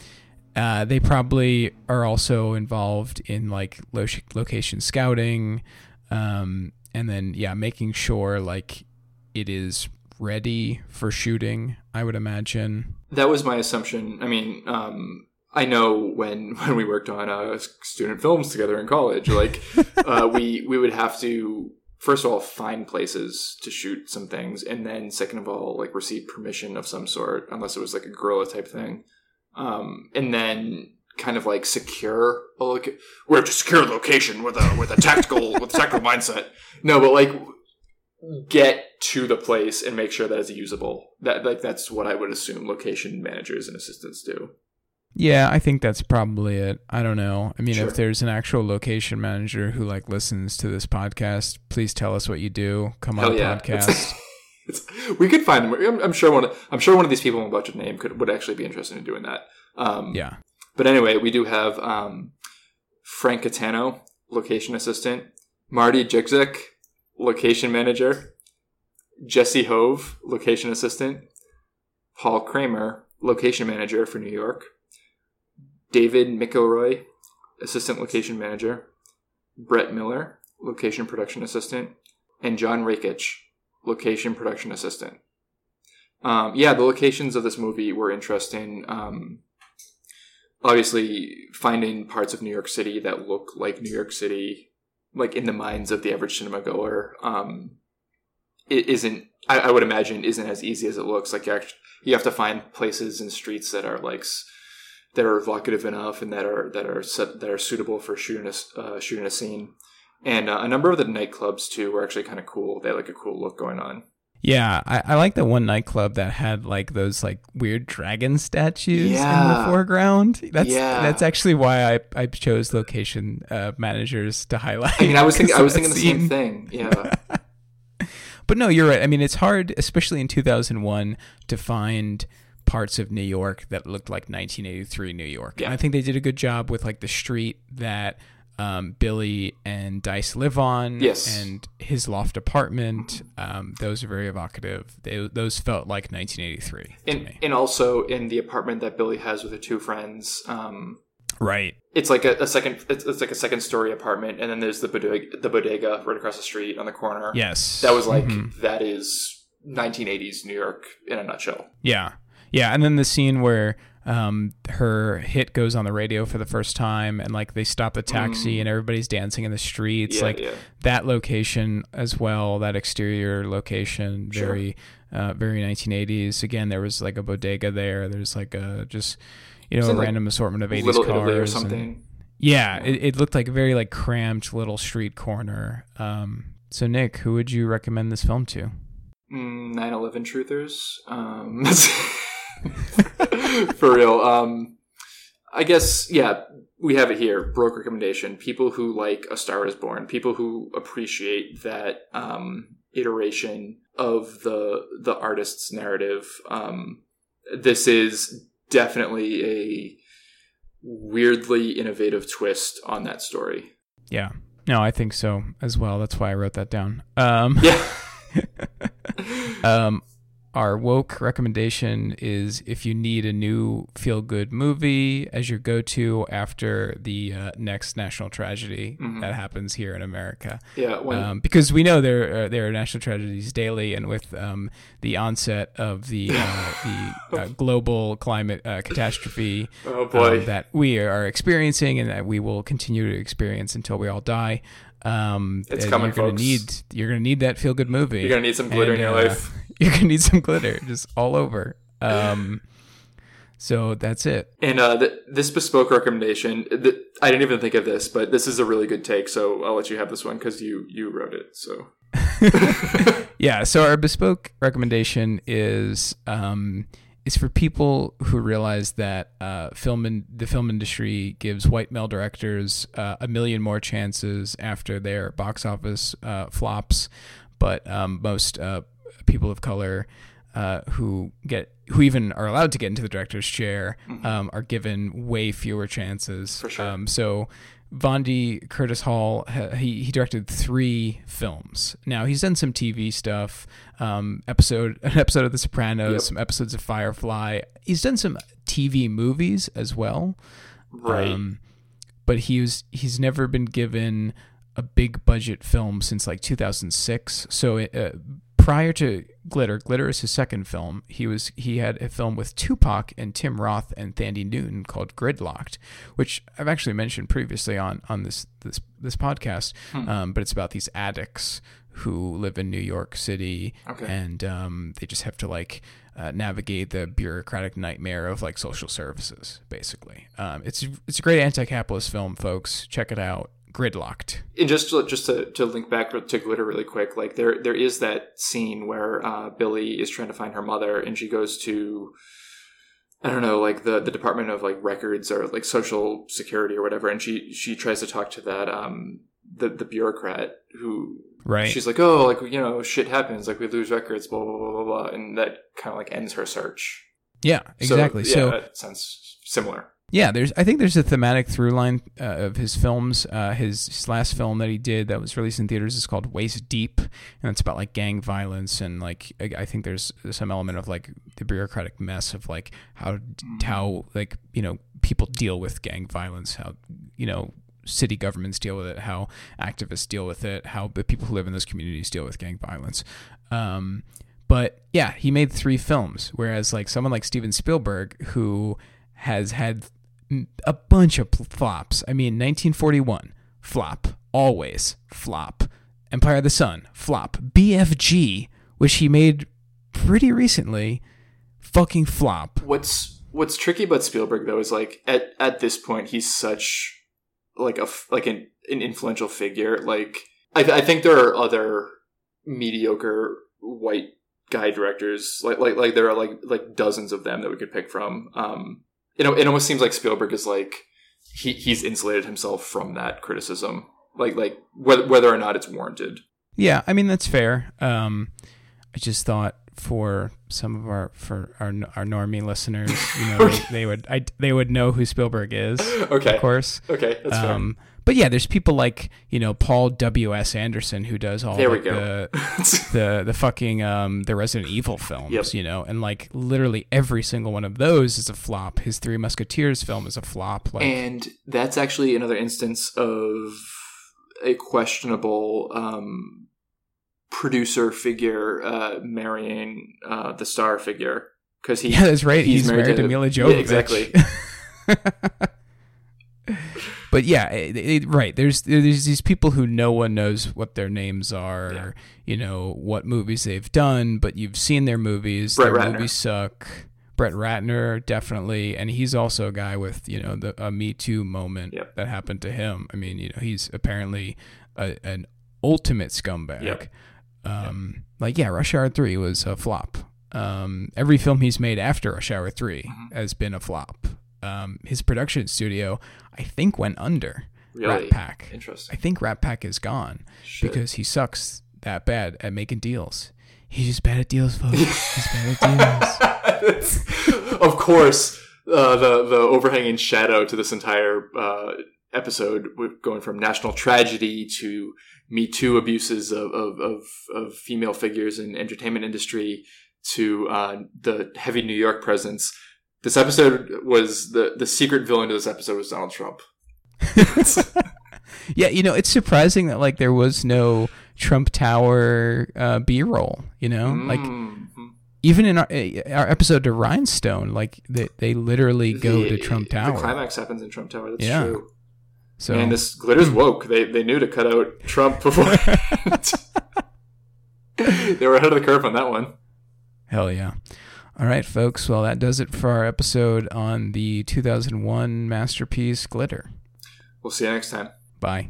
uh, they probably are also involved in like lo- location scouting, um, and then yeah, making sure like it is ready for shooting, I would imagine. That was my assumption. I mean, um, I know when, when we worked on uh, student films together in college, like uh, we we would have to, first of all, find places to shoot some things. And then second of all, like receive permission of some sort, unless it was like a guerrilla type thing. Um, and then kind of like secure, a loca- we have to secure a location with a, with a tactical, with a tactical mindset. No, but like get to the place and make sure that it's usable. That like that's what I would assume location managers and assistants do. Yeah, I think that's probably it. I don't know. I mean, sure, if there's an actual location manager who like listens to this podcast, please tell us what you do. Come on, yeah, podcast. It's, it's, we could find them. I'm, I'm sure one. I'm sure one of these people in a budget name could would actually be interested in doing that. Um, yeah. But anyway, we do have um, Frank Catano, location assistant. Marty Jigzik, location manager. Jesse Hove, location assistant. Paul Kramer, location manager for New York. David McElroy, assistant location manager. Brett Miller, location production assistant. And John Rakich, location production assistant. Um, yeah, the locations of this movie were interesting. Um, obviously, finding parts of New York City that look like New York City, like in the minds of the average cinema goer, um, it isn't, I, I would imagine, isn't as easy as it looks. Like, you have to find places and streets that are like... that are evocative enough and that are that are set, that are suitable for shooting a uh, shooting a scene, and uh, a number of the nightclubs too were actually kind of cool. They had like a cool look going on. Yeah, I, I like the one nightclub that had like those like weird dragon statues, yeah, in the foreground. That's yeah. that's actually why I, I chose location uh, managers to highlight. I mean, I was thinking I was thinking the same thing. Yeah. But no, you're right. I mean, it's hard, especially in two thousand one, to find parts of New York that looked like nineteen eighty-three New York. Yeah. And I think they did a good job with like the street that um, Billy and Dice live on, yes, and his loft apartment. Um, those are very evocative. They, those felt like nineteen eighty-three. And, and also in the apartment that Billy has with her two friends. Um, right. It's like a, a second. It's, it's like a second story apartment, and then there's the bodega, the bodega right across the street on the corner. Yes. That was like mm-hmm. that is nineteen eighties New York in a nutshell. Yeah. Yeah, and then the scene where um, her hit goes on the radio for the first time and, like, they stop the taxi mm. and everybody's dancing in the streets. Yeah, like, yeah. that location as well, that exterior location, sure. very uh, very nineteen eighties. Again, there was, like, a bodega there. There's, like, a just, you know, a like random assortment of eighties Little cars. Italy or something. And, yeah, yeah. It, it looked like a very, like, cramped little street corner. Um, so, Nick, who would you recommend this film to? Mm, nine eleven Truthers. Um For real. Um, I guess, yeah, we have it here. Broke recommendation. People who like A Star Is Born. People who appreciate that um, iteration of the the artist's narrative. Um, this is definitely a weirdly innovative twist on that story. Yeah. No, I think so as well. That's why I wrote that down. Um, yeah. um, our woke recommendation is if you need a new feel-good movie as your go-to after the uh, next national tragedy mm-hmm. that happens here in America. Yeah, well, um, because we know there are, there are national tragedies daily, and with um, the onset of the uh, the uh, global climate uh, catastrophe oh boy. Um, that we are experiencing and that we will continue to experience until we all die. Um, it's coming, you're gonna folks. Need, you're going to need that feel-good movie. You're going to need some glitter and, in your uh, life. You're going to need some glitter just all over. Um, so that's it. And uh, the, this bespoke recommendation, the, I didn't even think of this, but this is a really good take. So I'll let you have this one because you, you wrote it. So yeah. So our bespoke recommendation is um, is for people who realize that uh, film in, the film industry gives white male directors uh, a million more chances after their box office uh, flops. But um, most uh, people of color uh, who get who even are allowed to get into the director's chair mm-hmm. um, are given way fewer chances. For sure. Um, so Vondie Curtis-Hall, he, he directed three films. Now, he's done some T V stuff, um, episode an episode of The Sopranos, yep. some episodes of Firefly. He's done some T V movies as well. Right. Um, but he was, he's never been given a big budget film since like two thousand six. So it, uh, prior to Glitter, Glitter is his second film. He was he had a film with Tupac and Tim Roth and Thandie Newton called Gridlock'd, which I've actually mentioned previously on on this this this podcast. Hmm. Um, but it's about these addicts who live in New York City, okay. and um, they just have to like uh, navigate the bureaucratic nightmare of like social services. Basically, um, it's it's a great anti-capitalist film, folks. Check it out. Gridlocked. And just to, just to, to link back to Glitter really quick, like there there is that scene where uh, Billie is trying to find her mother, and she goes to, I don't know, like the, the Department of like Records or like Social Security or whatever, and she she tries to talk to that um the, the bureaucrat who right. She's like, oh, like, you know, shit happens, like we lose records, blah blah blah blah blah, and that kind of like ends her search. Yeah, exactly. So, yeah, so that sounds similar. Yeah, there's. I think there's a thematic through line uh, of his films. Uh, his, his last film that he did that was released in theaters is called Waist Deep, and it's about like gang violence and like I, I think there's some element of like the bureaucratic mess of like how how like you know people deal with gang violence, how you know city governments deal with it, how activists deal with it, how the people who live in those communities deal with gang violence. Um, but yeah, he made three films, whereas like someone like Steven Spielberg who has had a bunch of flops. I mean, nineteen forty-one, flop. Always, flop. Empire of the Sun, flop. B F G, which he made pretty recently, fucking flop. What's what's tricky about Spielberg, though, is like at, at this point, he's such like a like an, an influential figure. Like I, I think there are other mediocre white guy directors, like like like there are like like dozens of them that we could pick from. Um, It, it almost seems like Spielberg is like he, he's insulated himself from that criticism, like like whether, whether or not it's warranted. Yeah, I mean that's fair. Um, I just thought for some of our for our our normie listeners, you know, okay. they, they would I, they would know who Spielberg is. Okay, of course. Okay, that's um, fair. But yeah, there's people like you know Paul W. S. Anderson who does all there we go. the the the fucking um, the Resident Evil films, yep. you know, and like literally every single one of those is a flop. His Three Musketeers film is a flop, like, and that's actually another instance of a questionable um, producer figure uh, marrying uh, the star figure because he yeah, that's right. He's, he's married, married to, to Mila Jovovich, yeah, exactly. But yeah, it, it, right. There's there's these people who no one knows what their names are, yeah. or, you know, what movies they've done, but you've seen their movies. Brett their Ratner. Movies suck. Brett Ratner, definitely, and he's also a guy with you know the a Me Too moment yep. that happened to him. I mean, you know, he's apparently a, an ultimate scumbag. Yep. Um, yep. Like yeah, Rush Hour three was a flop. Um, every film he's made after Rush Hour three mm-hmm. has been a flop. um, his production studio, I think, went under. Really? Rat Pack. Interesting. I think Rat Pack is gone Shit. because he sucks that bad at making deals. He's just bad at deals, folks. He's bad at deals. Of course, uh, the the overhanging shadow to this entire uh, episode, going from national tragedy to Me Too abuses of of, of, of female figures in entertainment industry to uh, the heavy New York presence. This episode was the the secret villain to this episode was Donald Trump. Yeah, you know, it's surprising that like there was no Trump Tower uh, B-roll, you know, mm. like even in our, our episode to Rhinestone, like they, they literally go the, to Trump Tower. The climax happens in Trump Tower. That's yeah. true. So and this Glitter's woke. They they knew to cut out Trump before. They were ahead of the curve on that one. Hell yeah. All right, folks. Well, that does it for our episode on the two thousand one masterpiece Glitter. We'll see you next time. Bye.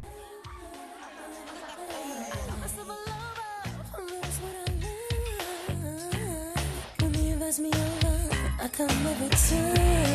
Come over to